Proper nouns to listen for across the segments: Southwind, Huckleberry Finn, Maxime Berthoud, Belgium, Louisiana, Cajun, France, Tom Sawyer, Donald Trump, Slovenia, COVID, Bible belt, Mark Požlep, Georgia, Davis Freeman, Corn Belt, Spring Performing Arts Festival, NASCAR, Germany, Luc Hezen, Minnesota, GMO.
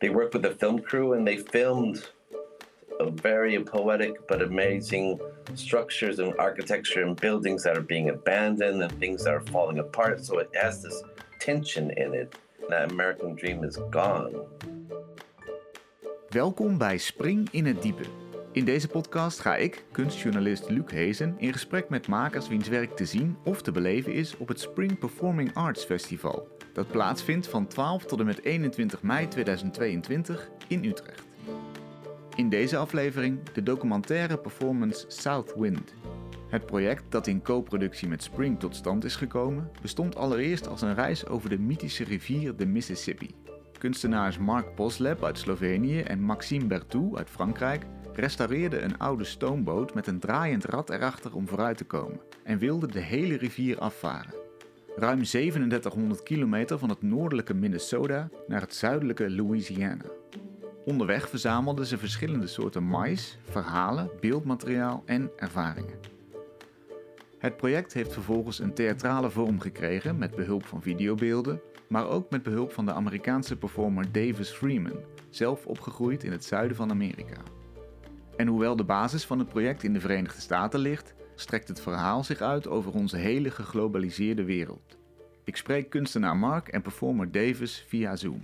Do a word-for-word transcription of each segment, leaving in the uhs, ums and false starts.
they worked with a film crew and they filmed a very poetic but amazing structures and architecture and buildings that are being abandoned and things that are falling apart. So it has this tension in it. That American dream is gone. Welkom bij Spring in het Diepe. In deze podcast ga ik, kunstjournalist Luc Hezen, in gesprek met makers wiens werk te zien of te beleven is op het Spring Performing Arts Festival. Dat plaatsvindt van twaalf tot en met eenentwintig mei tweeduizend tweeëntwintig in Utrecht. In deze aflevering de documentaire performance Southwind. Het project dat in co-productie met Spring tot stand is gekomen, bestond allereerst als een reis over de mythische rivier de Mississippi. Kunstenaars Mark Požlep uit Slovenië en Maxime Berthoud uit Frankrijk restaureerden een oude stoomboot met een draaiend rad erachter om vooruit te komen en wilden de hele rivier afvaren. Ruim drieduizend zevenhonderd kilometer van het noordelijke Minnesota naar het zuidelijke Louisiana. Onderweg verzamelden ze verschillende soorten maïs, verhalen, beeldmateriaal en ervaringen. Het project heeft vervolgens een theatrale vorm gekregen met behulp van videobeelden, maar ook met behulp van de Amerikaanse performer Davis Freeman, zelf opgegroeid in het zuiden van Amerika. En hoewel de basis van het project in de Verenigde Staten ligt, strekt het verhaal zich uit over onze hele geglobaliseerde wereld. Ik spreek kunstenaar Mark en performer Davis via Zoom.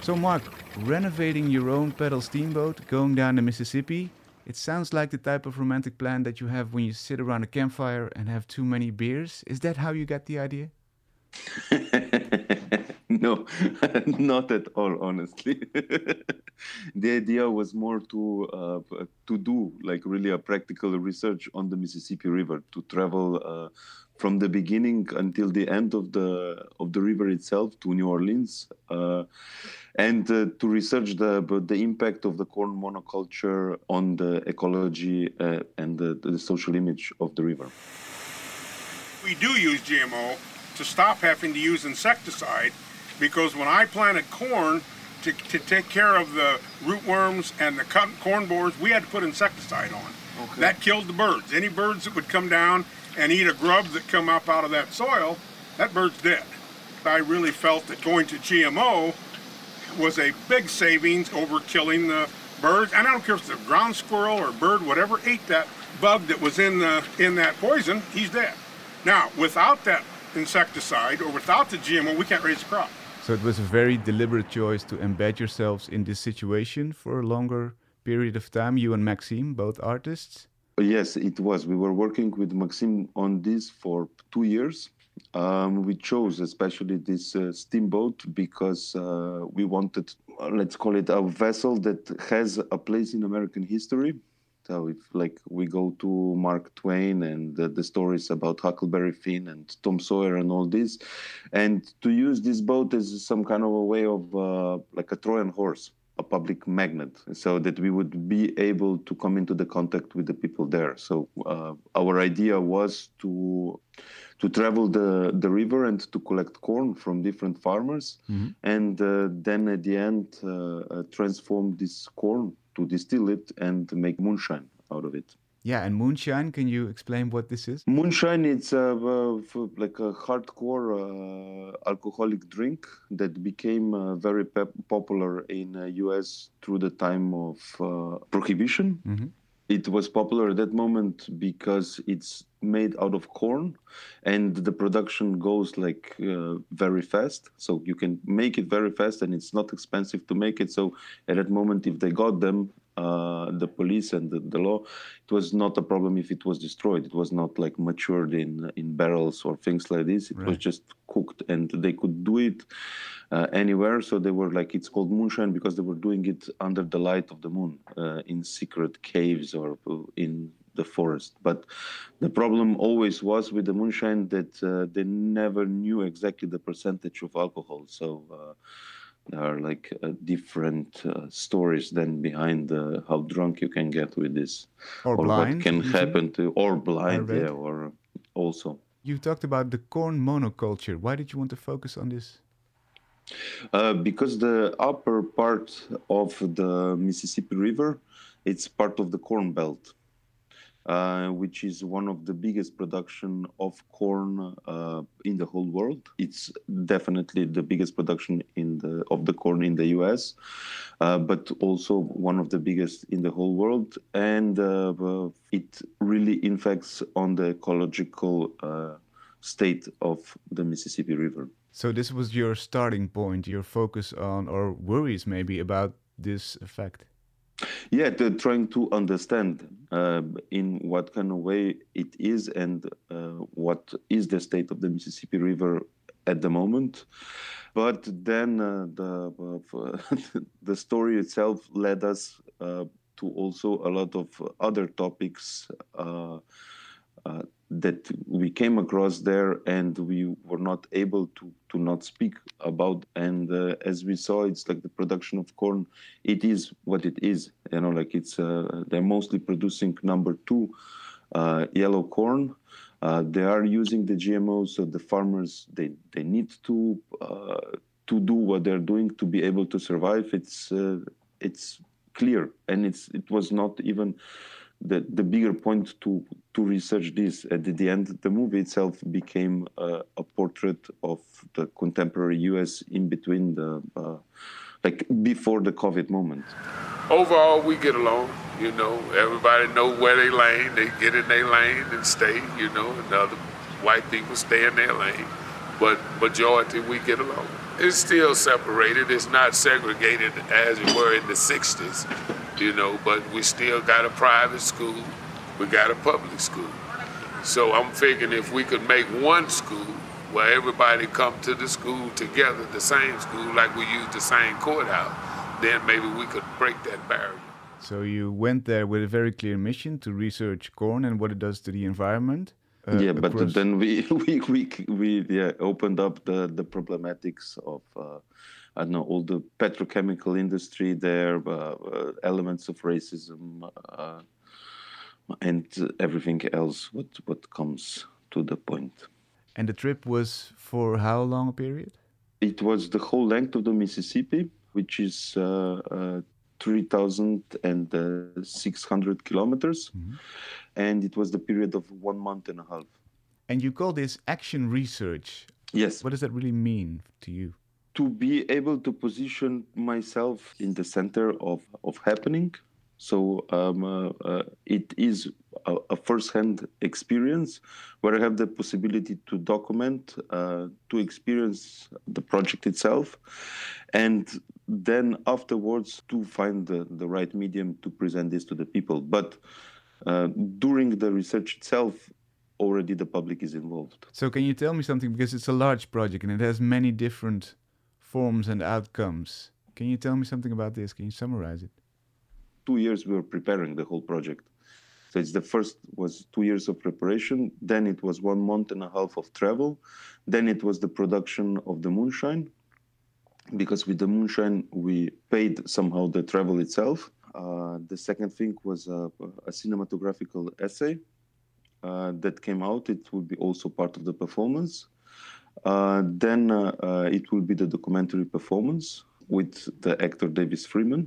So Mark, renovating your own pedal steamboat, going down the Mississippi, it sounds like the type of romantic plan that you have when you sit around a campfire and have too many beers. Is that how you got the idea? No, not at all, honestly. The idea was more to uh, to do like really a practical research on the Mississippi River, to travel uh, from the beginning until the end of the of the river itself to New Orleans, uh, and uh, to research the the impact of the corn monoculture on the ecology uh, and the, the social image of the river. We do use G M O to stop having to use insecticide, because when I planted corn to, to take care of the rootworms and the corn borers, we had to put insecticide on. Okay. That killed the birds. Any birds that would come down and eat a grub that come up out of that soil, that bird's dead. I really felt that going to G M O was a big savings over killing the birds. And I don't care if the ground squirrel or bird, whatever, ate that bug that was in the in that poison, he's dead. Now, without that insecticide or without the G M O, we can't raise a crop. So it was a very deliberate choice to embed yourselves in this situation for a longer period of time, you and Maxime, both artists? Yes, it was. We were working with Maxime on this for two years. Um, we chose especially this uh, steamboat because uh, we wanted, uh, let's call it a vessel that has a place in American history. So if like we go to Mark Twain and the, the stories about Huckleberry Finn and Tom Sawyer and all this, and to use this boat as some kind of a way of uh, like a Trojan horse, a public magnet, so that we would be able to come into the contact with the people there. So uh, our idea was to to travel the, the river and to collect corn from different farmers, mm-hmm. and uh, then at the end uh, uh, transform this corn to distill it and make moonshine out of it. Yeah, and moonshine, can you explain what this is? Moonshine, it's a, uh, like a hardcore uh, alcoholic drink that became uh, very pe- popular in the uh, U S through the time of uh, Prohibition. Mm-hmm. It was popular at that moment because it's made out of corn and the production goes like uh, very fast. So you can make it very fast and it's not expensive to make it. So at that moment, if they got them, Uh, the police and the, the law, it was not a problem if it was destroyed. It was not like matured in in barrels or things like this. It right. was just cooked and they could do it uh, anywhere. So they were like, it's called moonshine because they were doing it under the light of the moon uh, in secret caves or in the forest. But the problem always was with the moonshine that uh, they never knew exactly the percentage of alcohol. So uh, There are like uh, different uh, stories then behind uh, how drunk you can get with this, or, or blind, what can happen to, or blind, or yeah, or also. you talked about the corn monoculture. Why did you want to focus on this? Uh, because the upper part of the Mississippi River, it's part of the Corn Belt, uh, which is one of the biggest production of corn uh, in the whole world. It's definitely the biggest production in the, of the corn in the U S, uh, but also one of the biggest in the whole world. And uh, uh, it really impacts on the ecological uh, state of the Mississippi River. So this was your starting point, your focus on, or worries maybe about this effect? Yeah, trying to understand uh, in what kind of way it is and uh, what is the state of the Mississippi River at the moment. But then uh, the, uh, the story itself led us uh, to also a lot of other topics uh, uh, that we came across there, and we were not able to, to not speak about. And uh, as we saw, it's like the production of corn, it is what it is. You know, like it's, uh, they're mostly producing number two uh, yellow corn. Uh, they are using the G M Os, so the farmers, they, they need to uh, to do what they're doing to be able to survive. It's uh, it's clear, and it's it was not even... The, the bigger point to, to research this. At the end, the movie itself became uh, a portrait of the contemporary U S in between the, uh, like before the COVID moment. Overall, we get along, you know, everybody know where they lane, they get in their lane and stay, you know, and the other white people stay in their lane, but majority, we get along. It's still separated, it's not segregated as it were in the sixties. You know, but we still got a private school, we got a public school. So I'm figuring if we could make one school where everybody come to the school together, the same school, like we use the same courthouse, then maybe we could break that barrier. So you went there with a very clear mission to research corn and what it does to the environment. Uh, yeah, but across... then we we we, we yeah, opened up the, the problematics of... Uh, I don't know, all the petrochemical industry there, uh, uh, elements of racism, uh, and everything else, what, what comes to the point. And the trip was for how long a period? It was the whole length of the Mississippi, which is uh, uh, three thousand six hundred kilometers. Mm-hmm. And it was the period of one month and a half. And you call this action research. Yes. What does that really mean to you? To be able to position myself in the center of, of happening. So um, uh, uh, it is a, a first-hand experience where I have the possibility to document, uh, to experience the project itself, and then afterwards to find the, the right medium to present this to the people. But uh, during the research itself, already the public is involved. So can you tell me something? Because it's a large project and it has many different... forms and outcomes. Can you tell me something about this? Can you summarize it? Two years we were preparing the whole project. So it's the first was two years of preparation, then it was one month and a half of travel, then it was the production of the moonshine, because with the moonshine we paid somehow the travel itself. Uh, the second thing was a, a cinematographical essay uh, that came out. It would be also part of the performance. Uh, then uh, uh, it will be the documentary performance with the actor Davis Freeman.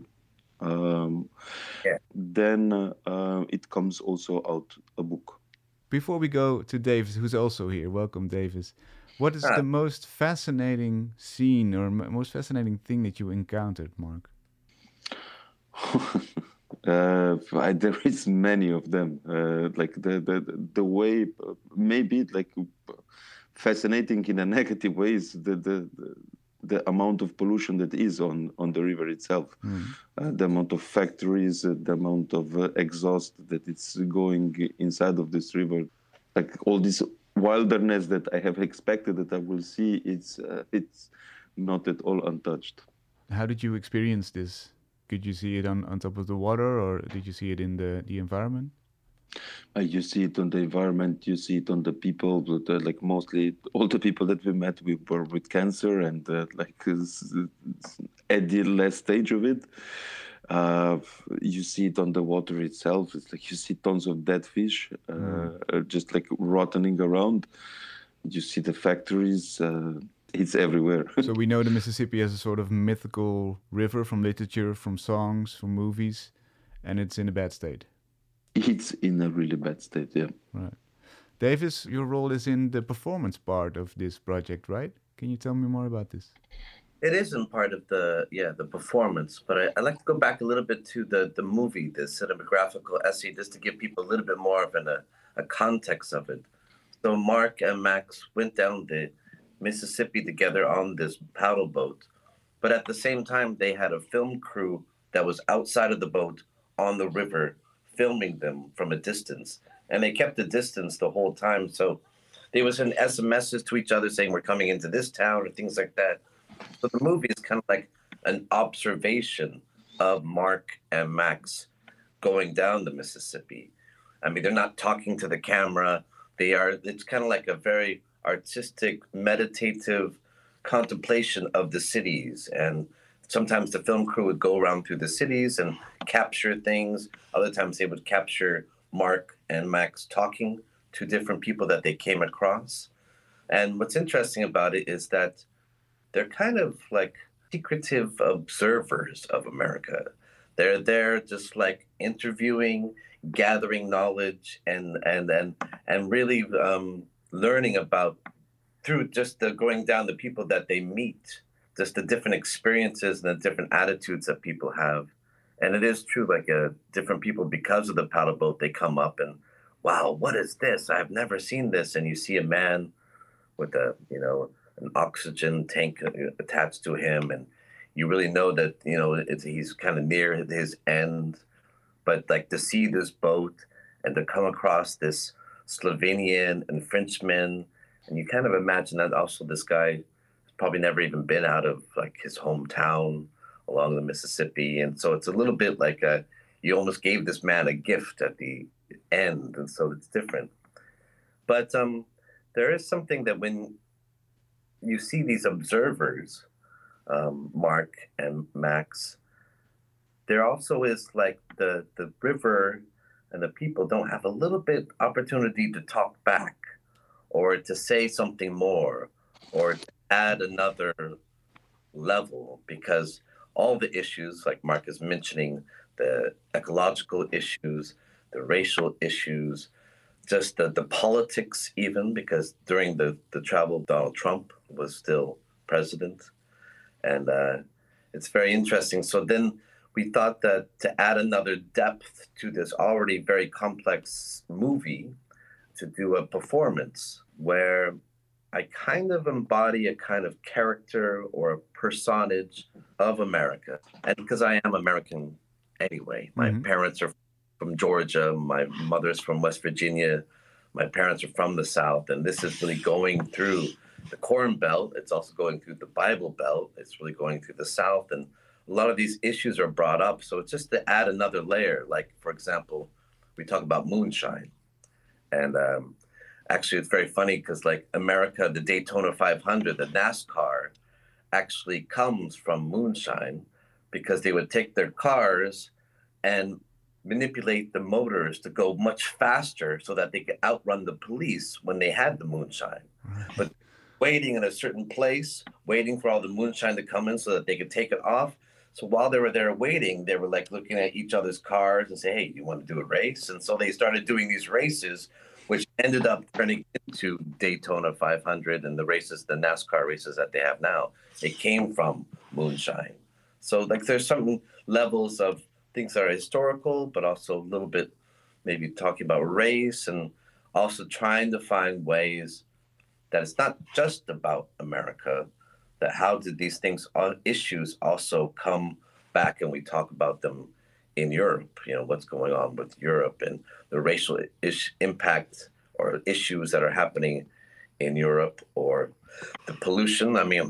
Um, yeah. Then uh, uh, it comes also out a book. Before we go to Davis, who's also here, welcome Davis. What is ah. the most fascinating scene or m- most fascinating thing that you encountered, Mark? Uh, I, there is many of them. Uh, like the, the the way maybe like. Fascinating in a negative way is the, the, the amount of pollution that is on, on the river itself. Mm. Uh, the amount of factories, uh, the amount of uh, exhaust that it's going inside of this river. Like all this wilderness that I have expected that I will see, it's, uh, it's not at all untouched. How did you experience this? Could you see it on, on top of the water, or did you see it in the, the environment? Uh, you see it on the environment, you see it on the people, but, uh, like mostly all the people that we met, we were with cancer and uh, like uh, at the last stage of it. Uh, you see it on the water itself. It's like you see tons of dead fish uh, mm. just like rotting around. You see the factories. Uh, it's everywhere. So we know the Mississippi as a sort of mythical river from literature, from songs, from movies, and it's in a bad state. It's in a really bad state, yeah. Right. Davis, your role is in the performance part of this project, right? Can you tell me more about this? It isn't part of the, yeah, the performance, but I, I'd like to go back a little bit to the, the movie, the cinematographical essay, just to give people a little bit more of an, a, a context of it. So Mark and Max went down the Mississippi together on this paddle boat, but at the same time, they had a film crew that was outside of the boat on the river filming them from a distance, and they kept the distance the whole time. So they was an S M S's to each other saying, we're coming into this town or things like that. So the movie is kind of like an observation of Mark and Max going down the Mississippi. I mean, they're not talking to the camera. They are, it's kind of like a very artistic, meditative contemplation of the cities. And sometimes the film crew would go around through the cities and capture things. Other times they would capture Mark and Max talking to different people that they came across. And what's interesting about it is that they're kind of like secretive observers of America. They're there just like interviewing, gathering knowledge, and and and, and really um, learning about, through just the going down, the people that they meet, just the different experiences and the different attitudes that people have. And it is true, like uh, different people, because of the paddle boat, they come up and, wow, what is this? I've never seen this. And you see a man with a, you know, an oxygen tank attached to him. And you really know that, you know, it's, he's kind of near his end. But like to see this boat and to come across this Slovenian and Frenchman, and you kind of imagine that also this guy has probably never even been out of like his hometown along the Mississippi. And so it's a little bit like a, you almost gave this man a gift at the end. And so it's different. But um, there is something that when you see these observers, um, Mark and Max, there also is like the, the river and the people don't have a little bit opportunity to talk back or to say something more or to add another level, because all the issues, like Mark is mentioning, the ecological issues, the racial issues, just the, the politics even, because during the, the travel, Donald Trump was still president. And uh, it's very interesting. So then we thought that to add another depth to this already very complex movie, to do a performance where I kind of embody a kind of character or a personage of America. And because I am American anyway, my mm-hmm. parents are from Georgia, my mother's from West Virginia, my parents are from the South, and this is really going through the Corn Belt. It's also going through the Bible Belt. It's really going through the South, and a lot of these issues are brought up. So it's just to add another layer. Like, for example, we talk about moonshine, and um, actually it's very funny because like America, the Daytona five hundred, the NASCAR actually comes from moonshine, because they would take their cars and manipulate the motors to go much faster so that they could outrun the police when they had the moonshine. But waiting in a certain place, waiting for all the moonshine to come in so that they could take it off. So while they were there waiting, they were like looking at each other's cars and say, hey, you want to do a race? And so they started doing these races, which ended up turning into Daytona five hundred and the races, the NASCAR races that they have now. It came from moonshine. So like there's some levels of things that are historical, but also a little bit maybe talking about race, and also trying to find ways that it's not just about America, that how did these things, issues also come back, and we talk about them in Europe, you know, what's going on with Europe and the racial ish, impact or issues that are happening in Europe, or the pollution. I mean,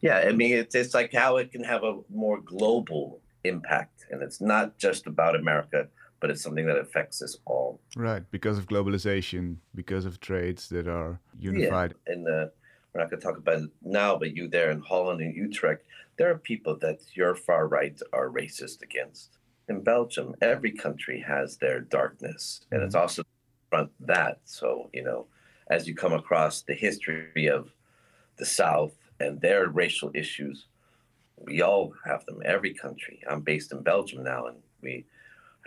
yeah, I mean, it's, it's like how it can have a more global impact. And it's not just about America, but it's something that affects us all. Right, because of globalization, because of trades that are unified. Yeah. And uh, we're not going to talk about it now, but you there in Holland and Utrecht, there are people that your far right are racist against. In Belgium, every country has their darkness, and mm-hmm. it's also front that. So, you know, as you come across the history of the South and their racial issues. We all have them, every country. I'm based in Belgium now, and we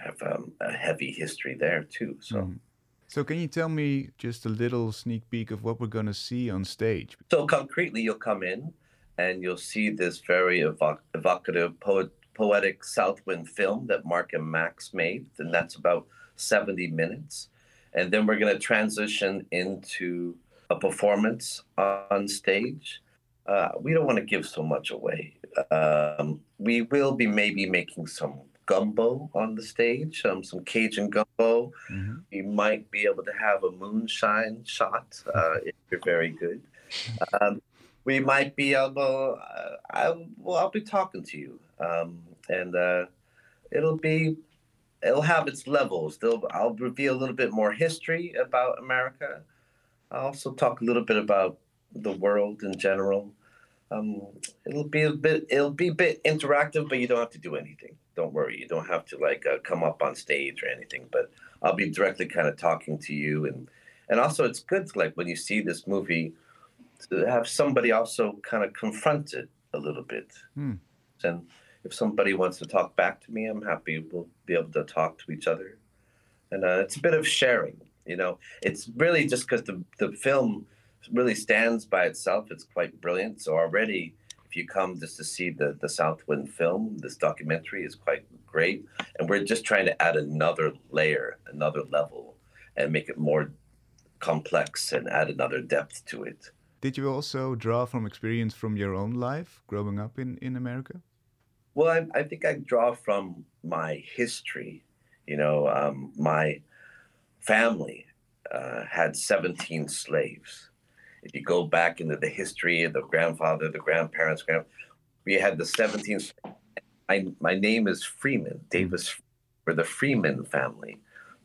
have um, a heavy history there too. So. Mm. So can you tell me just a little sneak peek of what we're going to see on stage? So concretely, you'll come in and you'll see this very evo- evocative, poet- poetic Southwind film that Mark and Max made, and that's about seventy minutes. And then we're going to transition into a performance on stage. Uh, we don't want to give so much away. Um, we will be maybe making some gumbo on the stage, um, some Cajun gumbo. Mm-hmm. We might be able to have a moonshine shot uh, if you're very good. Um, we might be able, uh, I, well, I'll be talking to you. Um, and uh, it'll be, it'll have its levels. They'll, I'll reveal a little bit more history about America. I'll also talk a little bit about the world in general. Um, it'll be a bit, it'll be a bit interactive, but you don't have to do anything. Don't worry. You don't have to like uh, come up on stage or anything, but I'll be directly kind of talking to you. And, and also it's good to, like, when you see this movie, to have somebody also kind of confront it a little bit. Hmm. And if somebody wants to talk back to me, I'm happy. We'll be able to talk to each other. And uh, it's a bit of sharing, you know, it's really just because the, the film really stands by itself. It's quite brilliant. So already, if you come just to see the, the Southwind film, this documentary is quite great. And we're just trying to add another layer, another level, and make it more complex and add another depth to it. Did you also draw from experience from your own life growing up in, in America? Well, I, I think I draw from my history. You know, um, my family uh, had seventeen slaves. If you go back into the history of the grandfather, the grandparents, grand, we had the seventeenth. I, my name is Freeman, Davis, we're the Freeman family,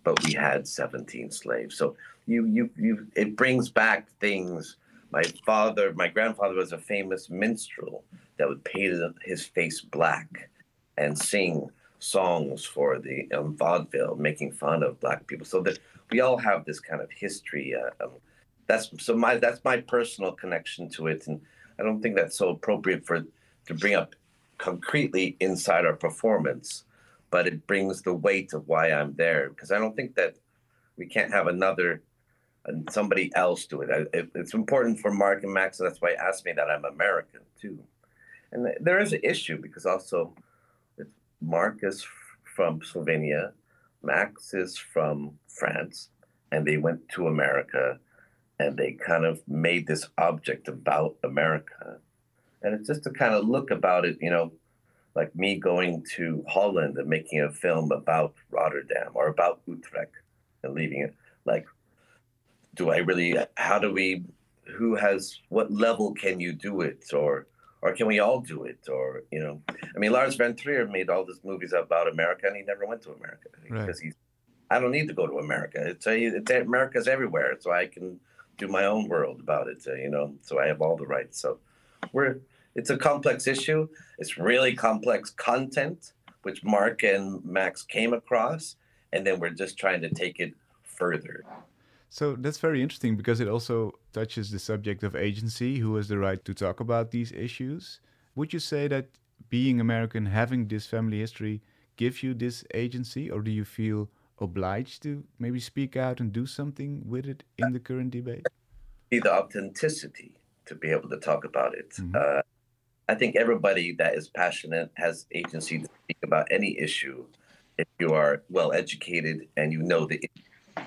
but we had seventeen slaves. So you, you, you, it brings back things. My father, my grandfather was a famous minstrel that would paint his face black and sing songs for the um, vaudeville, making fun of black people. So that we all have this kind of history. Uh, um, That's so my that's my personal connection to it, and I don't think that's so appropriate for to bring up concretely inside our performance, but it brings the weight of why I'm there, because I don't think that we can't have another and somebody else do it. I, it. It's important for Mark and Max, and that's why he asked me that I'm American too, and there is an issue because also Mark is from Slovenia, Max is from France, and they went to America. And they kind of made this object about America. And it's just to kind of look about it, you know, like me going to Holland and making a film about Rotterdam or about Utrecht and leaving it. Like, do I really, how do we, who has, what level can you do it? Or or can we all do it? Or, you know, I mean, Lars von Trier made all these movies about America and he never went to America. Right. Because he's, I don't need to go to America. It's, it's America's everywhere. So I can do my own world about it, you know, so I have all the rights. So we're, it's a complex issue. It's really complex content, which Mark and Max came across, and then we're just trying to take it further. So that's very interesting because it also touches the subject of agency, who has the right to talk about these issues. Would you say that being American, having this family history, gives you this agency, or do you feel obliged to maybe speak out and do something with it in the current debate? Be the authenticity to be able to talk about it. Mm-hmm. Uh, I think everybody that is passionate has agency to speak about any issue if you are well educated and you know the issue.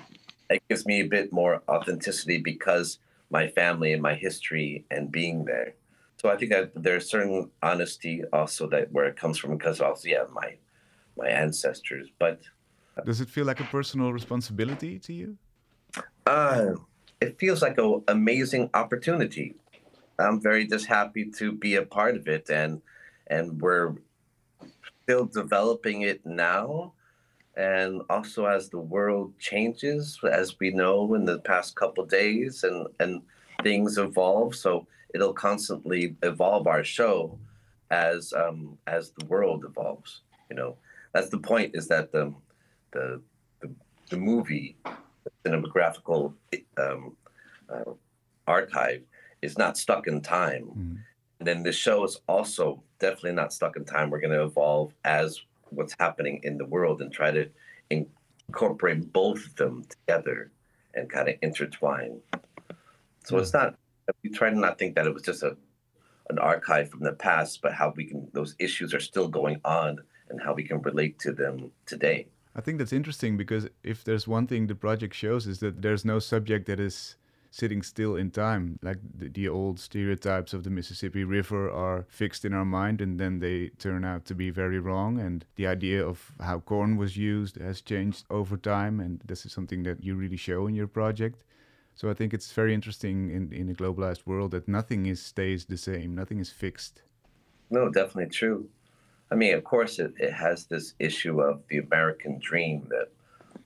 It gives me a bit more authenticity because my family and my history and being there. So I think that there's certain honesty also that where it comes from because also yeah my my ancestors, but. Does it feel like a personal responsibility to you? Uh, it feels like an amazing opportunity. I'm very just happy to be a part of it. And and we're still developing it now. And also as the world changes, as we know in the past couple of days, and, and things evolve. So it'll constantly evolve our show as um, as the world evolves. You know, that's the point, is that the... The, the the movie, the cinematographical um, uh, archive is not stuck in time. Mm. And then the show is also definitely not stuck in time. We're going to evolve as what's happening in the world and try to incorporate both of them together and kind of intertwine. So it's not, we try to not think that it was just a an archive from the past, but how we can, those issues are still going on and how we can relate to them today. I think that's interesting, because if there's one thing the project shows is that there's no subject that is sitting still in time. Like the, the old stereotypes of the Mississippi River are fixed in our mind, and then they turn out to be very wrong. And the idea of how corn was used has changed over time, and this is something that you really show in your project. So I think it's very interesting in, in a globalized world that nothing is stays the same, nothing is fixed. No, definitely true. I mean, of course, it, it has this issue of the American dream that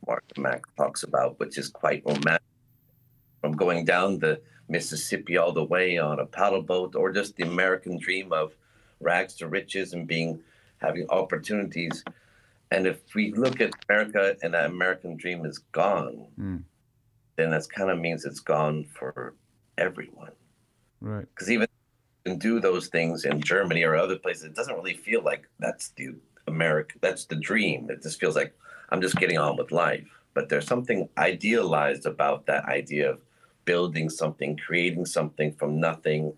Mark Mack talks about, which is quite romantic. From going down the Mississippi all the way on a paddle boat, or just the American dream of rags to riches and being having opportunities. And if we look at America and that American dream is gone, mm. then that kind of means it's gone for everyone. Right. Because even if you can do those things in Germany or other places, it doesn't really feel like that's the America, that's the dream. It just feels like I'm just getting on with life. But there's something idealized about that idea of building something, creating something from nothing,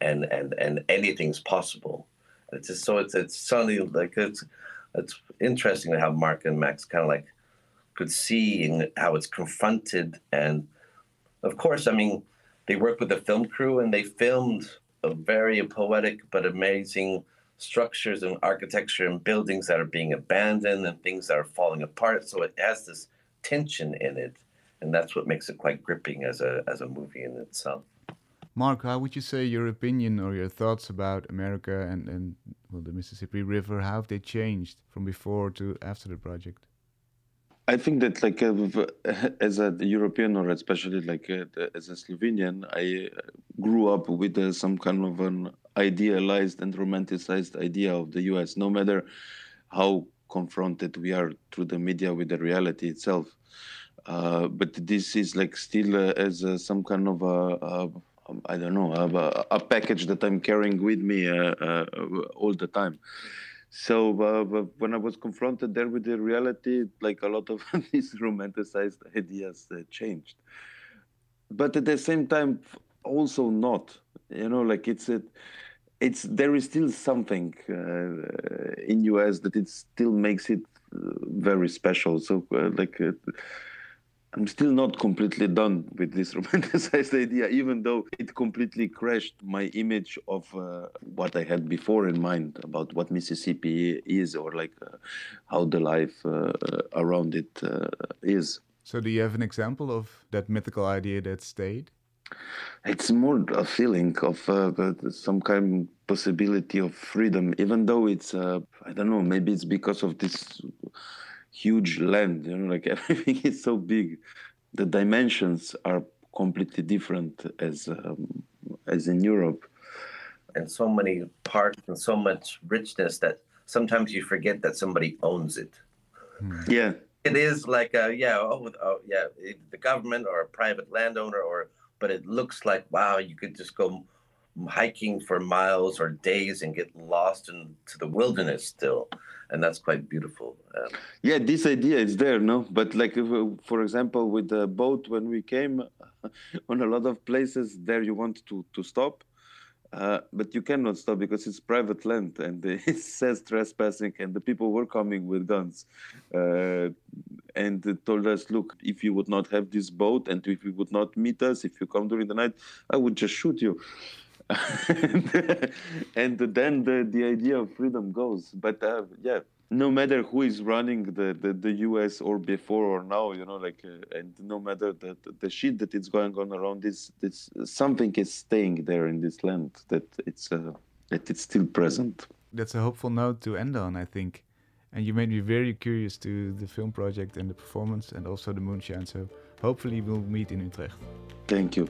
and and and anything's possible. It's just, so it's it's suddenly like it's it's interesting how Mark and Max kind of like could see in how it's confronted. And of course, I mean, they worked with a film crew, and they filmed a very poetic but amazing structures and architecture and buildings that are being abandoned and things that are falling apart. So it has this tension in it, and that's what makes it quite gripping as a as a movie in itself. Mark, how would you say your opinion or your thoughts about America and, and well, the Mississippi River, how have they changed from before to after the project? I think that, like, uh, as a European, or especially like uh, as a Slovenian, I grew up with uh, some kind of an idealized and romanticized idea of the U S, no matter how confronted we are through the media with the reality itself. Uh, but this is like still uh, as uh, some kind of a, a, I don't know, a, a package that I'm carrying with me uh, uh, all the time. So uh, when I was confronted there with the reality, like a lot of these romanticized ideas uh, changed. But at the same time, also not, you know, like it's a, It's there is still something uh, in U S that it still makes it uh, very special. So uh, like uh, I'm still not completely done with this romanticized idea, even though it completely crashed my image of uh, what I had before in mind about what Mississippi is, or like uh, how the life uh, around it uh, is. So do you have an example of that mythical idea that stayed? It's more a feeling of uh, some kind of possibility of freedom, even though it's, uh, I don't know, maybe it's because of this huge land, you know, like everything is so big. The dimensions are completely different as um, as in Europe. And so many parts and so much richness that sometimes you forget that somebody owns it. Mm. Yeah. It is like, a, yeah, oh, oh, yeah, the government or a private landowner, or but it looks like, wow, you could just go hiking for miles or days and get lost into the wilderness still. And that's quite beautiful. Um, yeah, this idea is there, no? But like, for example, with the boat, when we came on a lot of places there, you want to, to stop, uh, but you cannot stop because it's private land and it says trespassing, and the people were coming with guns. Uh, and told us, look, if you would not have this boat and if you would not meet us, if you come during the night, I would just shoot you. and, and then the, the idea of freedom goes. But uh, yeah, no matter who is running the, the, the U S or before or now, you know, like, uh, and no matter the, the shit that is going on around this, this, something is staying there in this land, that it's, uh, that it's still present. That's a hopeful note to end on, I think. And you made me very curious to the film project and the performance and also the moonshine. So hopefully we'll meet in Utrecht. Thank you.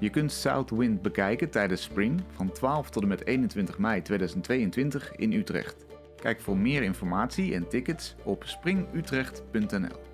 Je kunt Southwind bekijken tijdens Spring van twaalf tot en met eenentwintig mei tweeduizend tweeëntwintig in Utrecht. Kijk voor meer informatie en tickets op spring utrecht punt n l.